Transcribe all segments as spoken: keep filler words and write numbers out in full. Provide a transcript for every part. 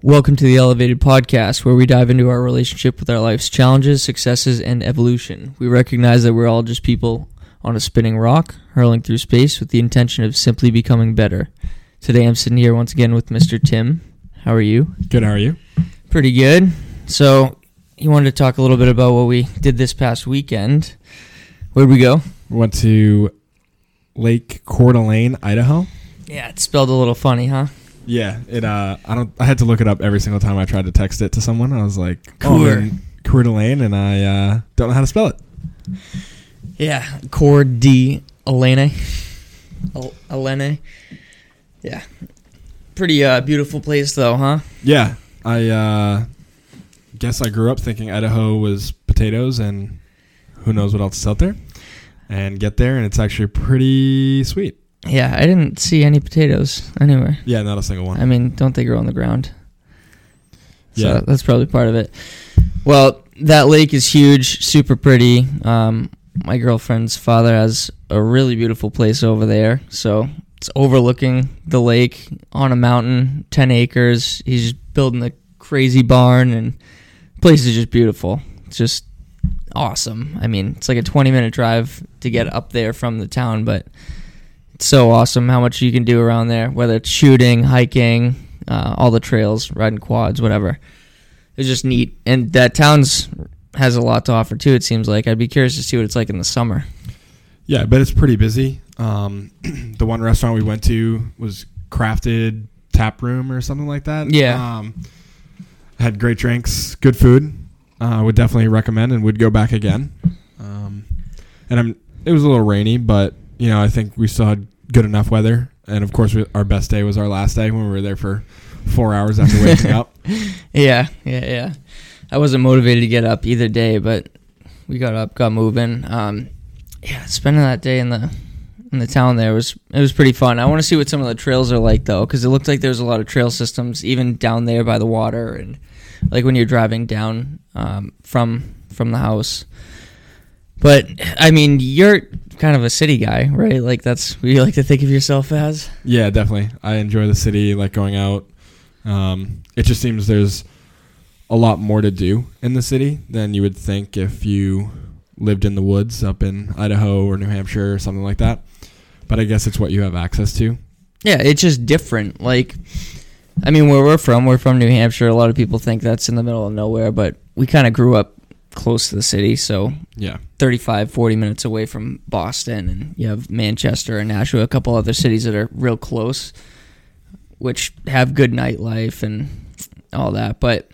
Welcome to the Elevated Podcast, where we dive into our relationship with our life's challenges, successes, and evolution. We recognize that we're all just people on a spinning rock, hurling through space with the intention of simply becoming better. Today I'm sitting here once again with Mister Tim. How are you? Good, how are you? Pretty good. So, you wanted to talk a little bit about what we did this past weekend. Where'd we go? We went to Lake Coeur d'Alene, Idaho. Yeah, it's spelled a little funny, huh? Yeah, it. Uh, I don't. I had to look it up every single time I tried to text it to someone. I was like, Coeur, Coeur d'Alene, and I uh, don't know how to spell it. Yeah, Coeur d'Alene, Alene. Yeah, pretty uh, beautiful place though, huh? Yeah, I uh, guess I grew up thinking Idaho was potatoes, and who knows what else is out there. And get there, and it's actually pretty sweet. Yeah, I didn't see any potatoes anywhere. Yeah, not a single one. I mean, don't they grow on the ground? Yeah. So that's probably part of it. Well, that lake is huge, super pretty. Um, my girlfriend's father has a really beautiful place over there. So it's overlooking the lake on a mountain, ten acres. He's building a crazy barn, and the place is just beautiful. It's just awesome. I mean, it's like a twenty-minute drive to get up there from the town, but... so awesome how much you can do around there, whether it's shooting, hiking, uh, all the trails, riding quads, whatever. It's just neat. And that town's has a lot to offer, too, it seems like. I'd be curious to see what it's like in the summer. Yeah, but it's pretty busy. Um, the one restaurant we went to was Crafted Tap Room or something like that. Yeah. Um, had great drinks, good food. I uh, would definitely recommend and would go back again. Um, and I'm. It was a little rainy, but... you know, I think we still had good enough weather. And, of course, we, our best day was our last day when we were there for four hours after waking up. Yeah, yeah, yeah. I wasn't motivated to get up either day, but we got up, got moving. Um, yeah, spending that day in the in the town there, was it was pretty fun. I want to see what some of the trails are like, though, because it looked like there was a lot of trail systems, even down there by the water. And, like, when you're driving down um, from from the house. But, I mean, you're... kind of a city guy, right? Like that's what you like to think of yourself as. Yeah, definitely. I enjoy the city, like going out. Um, it just seems there's a lot more to do in the city than you would think if you lived in the woods up in Idaho or New Hampshire or something like that. But I guess it's what you have access to. Yeah, it's just different. Like, I mean, where we're from, we're from New Hampshire. A lot of people think that's in the middle of nowhere, but we kind of grew up close to the city, so yeah, thirty-five, forty minutes away from Boston, and you have Manchester and Nashua, a couple other cities that are real close, which have good nightlife and all that. But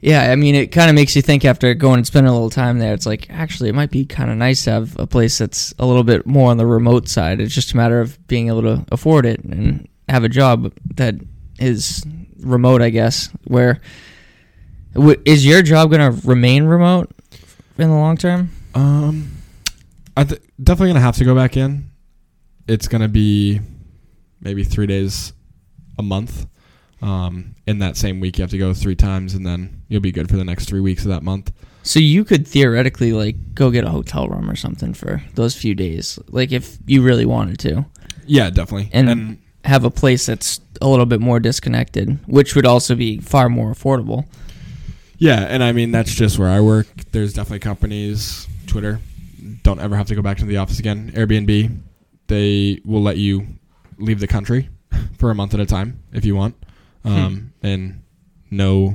yeah, I mean, it kind of makes you think after going and spending a little time there, it's like, actually, it might be kind of nice to have a place that's a little bit more on the remote side. It's just a matter of being able to afford it and have a job that is remote, I guess, where... Is your job going to remain remote in the long term? Um, I th- definitely going to have to go back in. It's going to be maybe three days a month. Um, in that same week, you have to go three times, and then you'll be good for the next three weeks of that month. So you could theoretically like go get a hotel room or something for those few days, like if you really wanted to. Yeah, definitely. And, and have a place that's a little bit more disconnected, which would also be far more affordable. Yeah, and I mean, that's just where I work. There's definitely companies, Twitter, don't ever have to go back to the office again. Airbnb, they will let you leave the country for a month at a time if you want. Um, hmm. And no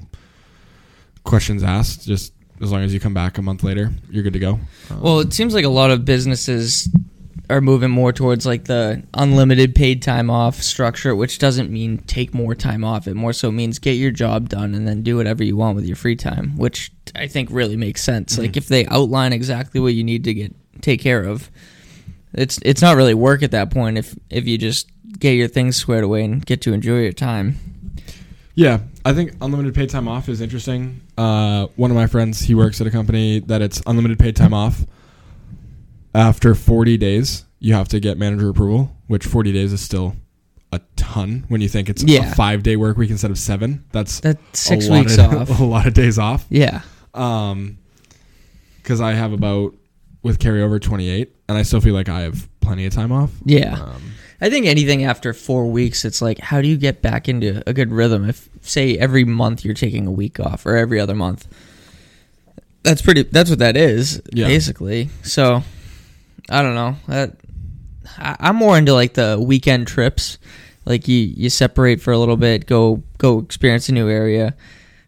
questions asked. Just as long as you come back a month later, you're good to go. Um, well, it seems like a lot of businesses are moving more towards like the unlimited paid time off structure, which doesn't mean take more time off. It more so means get your job done and then do whatever you want with your free time, which I think really makes sense. Mm-hmm. Like if they outline exactly what you need to get take care of, it's it's not really work at that point if if you just get your things squared away and get to enjoy your time. Yeah, I think unlimited paid time off is interesting. Uh, one of my friends, he works at a company that it's unlimited paid time off. After forty days, you have to get manager approval, which forty days is still a ton when you think it's yeah. a five-day work week instead of seven. That's, That's six a lot weeks of, off. A lot of days off. Yeah. Um, because I have about, with carryover, twenty-eight, and I still feel like I have plenty of time off. Yeah. Um, I think anything after four weeks, it's like, how do you get back into a good rhythm? If, say, every month you're taking a week off, or every other month, that's pretty. That's what that is, yeah. basically. So, I don't know. That, I, I'm more into like the weekend trips. Like you, you separate for a little bit, go go experience a new area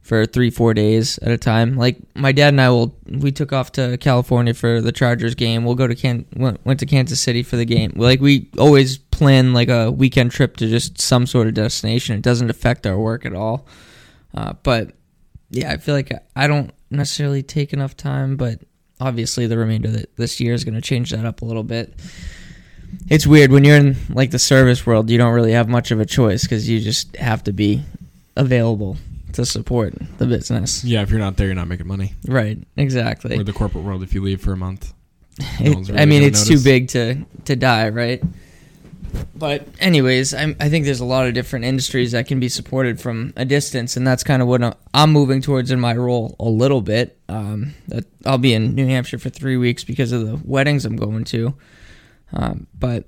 for three, four days at a time. Like my dad and I will, we took off to California for the Chargers game. We'll go to Can, went, went to Kansas City for the game. Like we always plan like a weekend trip to just some sort of destination. It doesn't affect our work at all. Uh, but yeah, I feel like I don't necessarily take enough time. But obviously, the remainder of this year is going to change that up a little bit. It's weird when you're in like the service world, you don't really have much of a choice because you just have to be available to support the business. Yeah, if you're not there, you're not making money. Right, exactly. Or the corporate world, if you leave for a month. No one's really I mean, it's notice. Too big to, to die, right? But anyways, I'm, I think there's a lot of different industries that can be supported from a distance, and that's kind of what I'm moving towards in my role a little bit. Um, that I'll be in New Hampshire for three weeks because of the weddings I'm going to. Um, but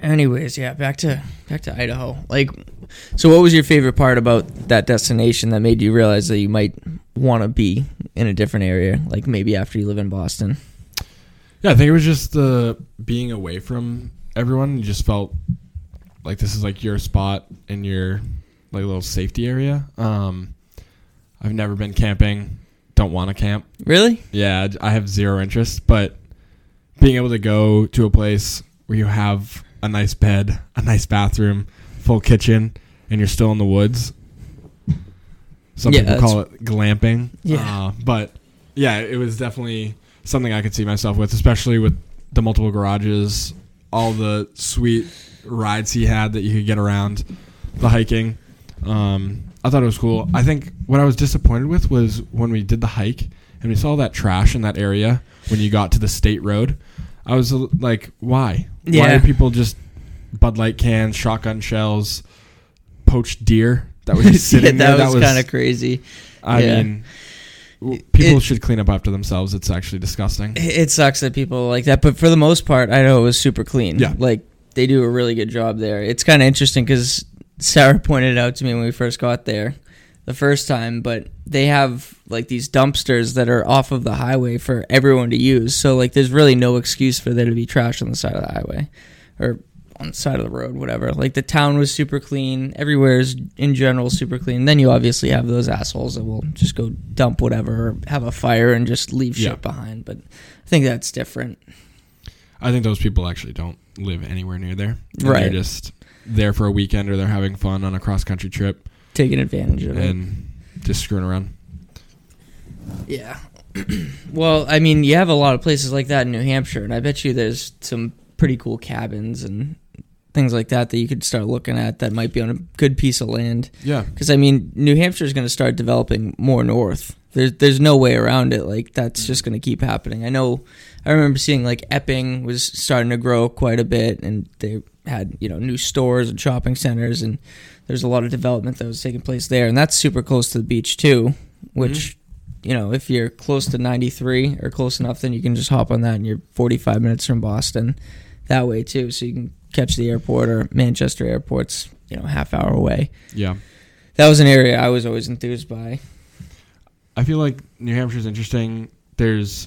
anyways, yeah, back to back to Idaho. Like, so what was your favorite part about that destination that made you realize that you might want to be in a different area, like maybe after you live in Boston? Yeah, I think it was just the uh, being away from everyone. You just felt like this is like your spot in your like little safety area. Um, I've never been camping. Don't want to camp. Really? Yeah, I have zero interest, but being able to go to a place where you have a nice bed, a nice bathroom, full kitchen, and you're still in the woods. Some yeah, people call it glamping. Yeah. Uh, but, yeah, it was definitely something I could see myself with, especially with the multiple garages, all the sweet rides he had that you could get around, the hiking. Um, I thought it was cool. I think what I was disappointed with was when we did the hike and we saw that trash in that area when you got to the state road. I was like, why? Yeah. Why do people just Bud Light cans, shotgun shells, poached deer that was just sitting yeah, that there? Was that was kind of crazy. I yeah. mean, people it, should clean up after themselves. It's actually disgusting. It sucks that people like that. But for the most part, I know it was super clean. Yeah. Like, they do a really good job there. It's kind of interesting because Sarah pointed out to me when we first got there the first time, but they have like these dumpsters that are off of the highway for everyone to use. So like there's really no excuse for there to be trash on the side of the highway or on the side of the road, whatever. Like the town was super clean. Everywhere is in general super clean. Then you obviously have those assholes that will just go dump whatever or have a fire and just leave shit yeah. behind. But I think that's different. I think those people actually don't live anywhere near there. Right. They're just there for a weekend or they're having fun on a cross-country trip. Taking advantage of and it. And just screwing around. Yeah. Well, I mean, you have a lot of places like that in New Hampshire, and I bet you there's some pretty cool cabins and things like that that you could start looking at that might be on a good piece of land. Yeah. Because, I mean, New Hampshire is going to start developing more north. There's, there's no way around it. Like, that's mm-hmm. just going to keep happening. I know, I remember seeing, like, Epping was starting to grow quite a bit, and they had, you know, new stores and shopping centers, and there's a lot of development that was taking place there, and that's super close to the beach too, which, mm-hmm. you know, if you're close to ninety-three or close enough, then you can just hop on that and you're forty-five minutes from Boston that way too, so you can catch the airport or Manchester airport's, you know, half hour away. Yeah. That was an area I was always enthused by. I feel like New Hampshire's interesting. There's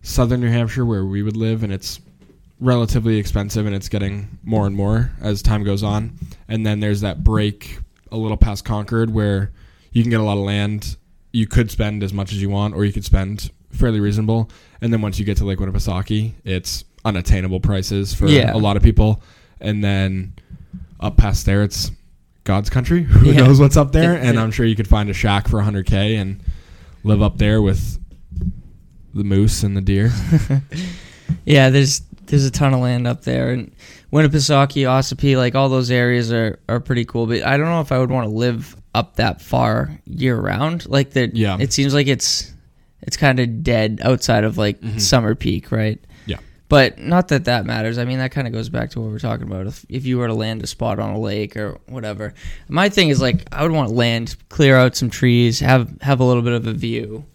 southern New Hampshire where we would live, and it's relatively expensive, and it's getting more and more as time goes on. And then there's that break a little past Concord where you can get a lot of land. You could spend as much as you want, or you could spend fairly reasonable. And then once you get to Lake Winnipesaukee, it's unattainable prices for yeah. a lot of people. And then up past there, it's God's country. Who yeah. knows what's up there? And I'm sure you could find a shack for one hundred K and live up there with the moose and the deer. yeah, there's... There's a ton of land up there, and Winnipesaukee, Ossipee, like all those areas are, are pretty cool. But I don't know if I would want to live up that far year round. Like that, yeah. It seems like it's it's kind of dead outside of like mm-hmm. summer peak, right? Yeah. But not that that matters. I mean, that kind of goes back to what we're talking about. If if you were to land a spot on a lake or whatever, my thing is like I would want to land, clear out some trees, have have a little bit of a view.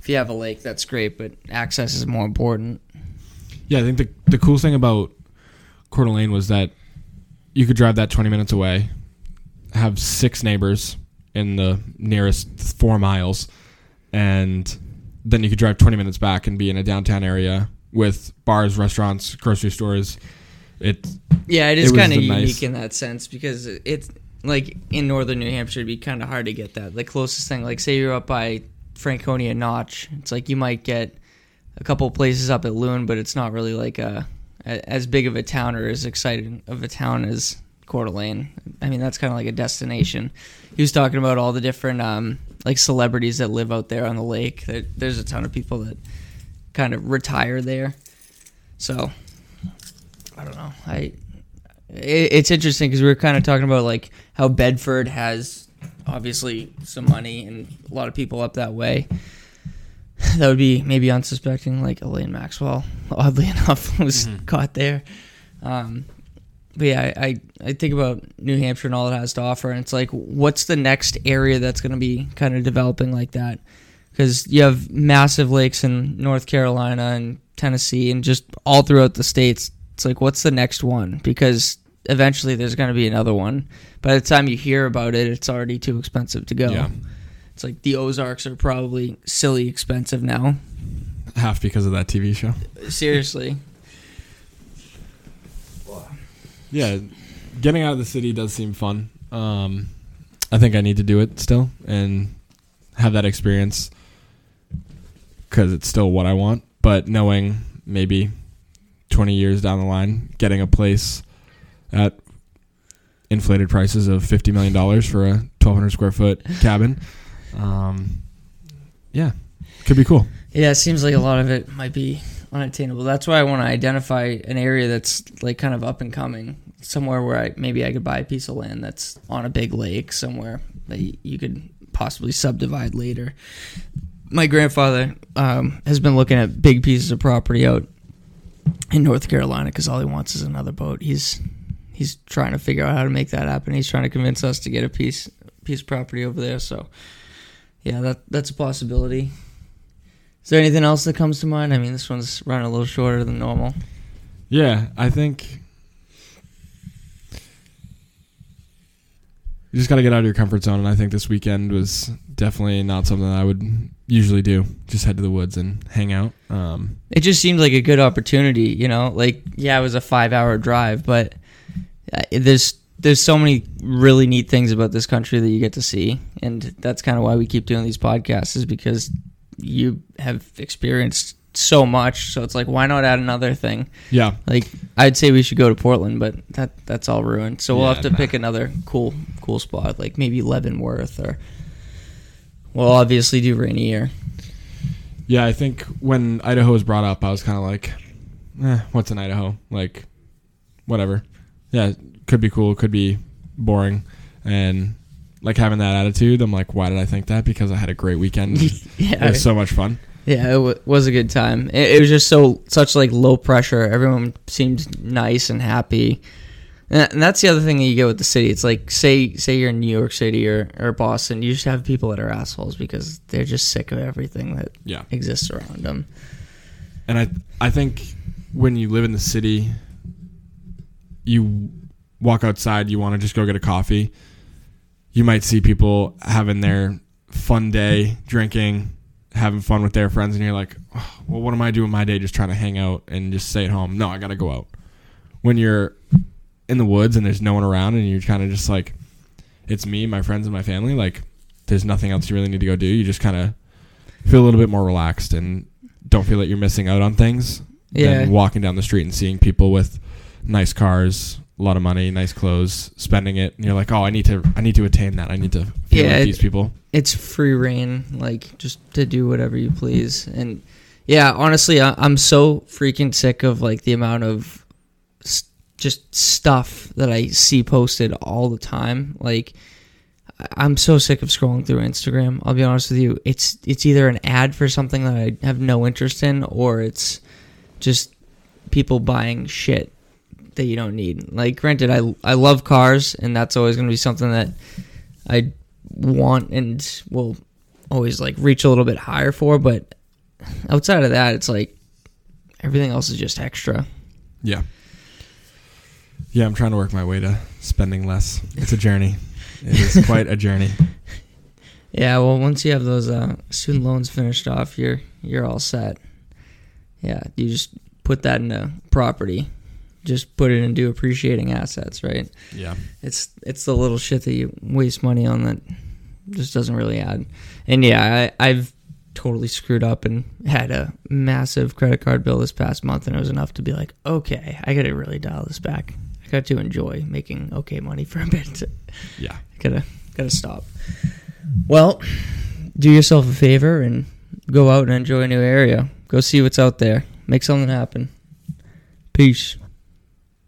If you have a lake, that's great, but access is more important. Yeah, I think the the cool thing about Coeur d'Alene was that you could drive that twenty minutes away, have six neighbors in the nearest four miles, and then you could drive twenty minutes back and be in a downtown area with bars, restaurants, grocery stores. It yeah, it is kind of unique nice. in that sense, because it's like in northern New Hampshire, it'd be kind of hard to get that. The closest thing, like say you're up by Franconia Notch, it's like you might get a couple places up at Loon, but it's not really like a as big of a town or as exciting of a town as Coeur d'Alene. I mean, that's kind of like a destination. He was talking about all the different um, like celebrities that live out there on the lake. There, there's a ton of people that kind of retire there. So I don't know. I it, it's interesting because we were kind of talking about like how Bedford has obviously some money and a lot of people up that way. That would be maybe unsuspecting, like Elaine Maxwell, oddly enough, was mm-hmm. caught there. Um, but yeah, I, I think about New Hampshire and all it has to offer, and it's like, what's the next area that's going to be kind of developing like that? Because you have massive lakes in North Carolina and Tennessee and just all throughout the states. It's like, what's the next one? Because eventually there's going to be another one. By the time you hear about it, it's already too expensive to go. Yeah. It's like the Ozarks are probably silly expensive now. Half because of that T V show. Seriously. Yeah, getting out of the city does seem fun. Um, I think I need to do it still and have that experience because it's still what I want. But knowing maybe twenty years down the line, getting a place at inflated prices of fifty million dollars for a twelve hundred square foot cabin. Um. Yeah, could be cool. Yeah, it seems like a lot of it might be unattainable. That's why I want to identify an area that's like kind of up and coming, somewhere where I maybe I could buy a piece of land that's on a big lake somewhere that you could possibly subdivide later. My grandfather um, has been looking at big pieces of property out in North Carolina because all he wants is another boat. He's he's trying to figure out how to make that happen. He's trying to convince us to get a piece piece of property over there. So. Yeah, that that's a possibility. Is there anything else that comes to mind? I mean, this one's running a little shorter than normal. Yeah, I think you just got to get out of your comfort zone, and I think this weekend was definitely not something that I would usually do, just head to the woods and hang out. Um, it just seemed like a good opportunity, you know? Like, yeah, it was a five-hour drive, but there's... There's so many really neat things about this country that you get to see, and that's kind of why we keep doing these podcasts, is because you have experienced so much, so it's like, why not add another thing? Yeah. Like, I'd say we should go to Portland, but that that's all ruined, so we'll yeah, have to nah. pick another cool cool spot, like maybe Leavenworth, or we'll obviously do Rainier. Yeah, I think when Idaho was brought up, I was kind of like, eh, what's in Idaho? Like, whatever. Yeah, could be cool, could be boring, and like having that attitude, I'm like, why did I think that? Because I had a great weekend. Yeah, it was so much fun. Yeah, it w- was a good time. It, it was just so such like low pressure. Everyone seemed nice and happy, and, and that's the other thing that you get with the city. It's like say say you're in New York City or, or Boston, you just have people that are assholes because they're just sick of everything that yeah. exists around them. And I I think when you live in the city, you walk outside, you want to just go get a coffee. You might see people having their fun day, drinking, having fun with their friends, and you're like, oh, well, what am I doing my day just trying to hang out and just stay at home? No, I got to go out. When you're in the woods and there's no one around and you're kind of just like, it's me, my friends, and my family, like there's nothing else you really need to go do. You just kind of feel a little bit more relaxed and don't feel that you're missing out on things. Yeah. Than walking down the street and seeing people with nice cars, a lot of money, nice clothes, spending it, and you're like, oh, I need to I need to attain that. I need to feel yeah, like it, these people. It's free reign, like, just to do whatever you please. And, yeah, honestly, I, I'm so freaking sick of, like, the amount of st- just stuff that I see posted all the time. Like, I- I'm so sick of scrolling through Instagram. I'll be honest with you. It's, it's either an ad for something that I have no interest in, or it's just people buying shit that you don't need. Like, granted, I I love cars, and that's always going to be something that I want and will always like reach a little bit higher for. But outside of that, it's like everything else is just extra. Yeah. Yeah, I'm trying to work my way to spending less. It's a journey. It is quite a journey. Yeah, well, once you have those uh, student loans finished off, you're you're all set. Yeah, you just put that into property. Just put it into appreciating assets, right? Yeah. It's it's the little shit that you waste money on that just doesn't really add. And yeah, I, I've totally screwed up and had a massive credit card bill this past month, and it was enough to be like, okay, I got to really dial this back. I got to enjoy making okay money for a bit. Yeah. Gotta gotta stop. Well, do yourself a favor and go out and enjoy a new area. Go see what's out there. Make something happen. Peace.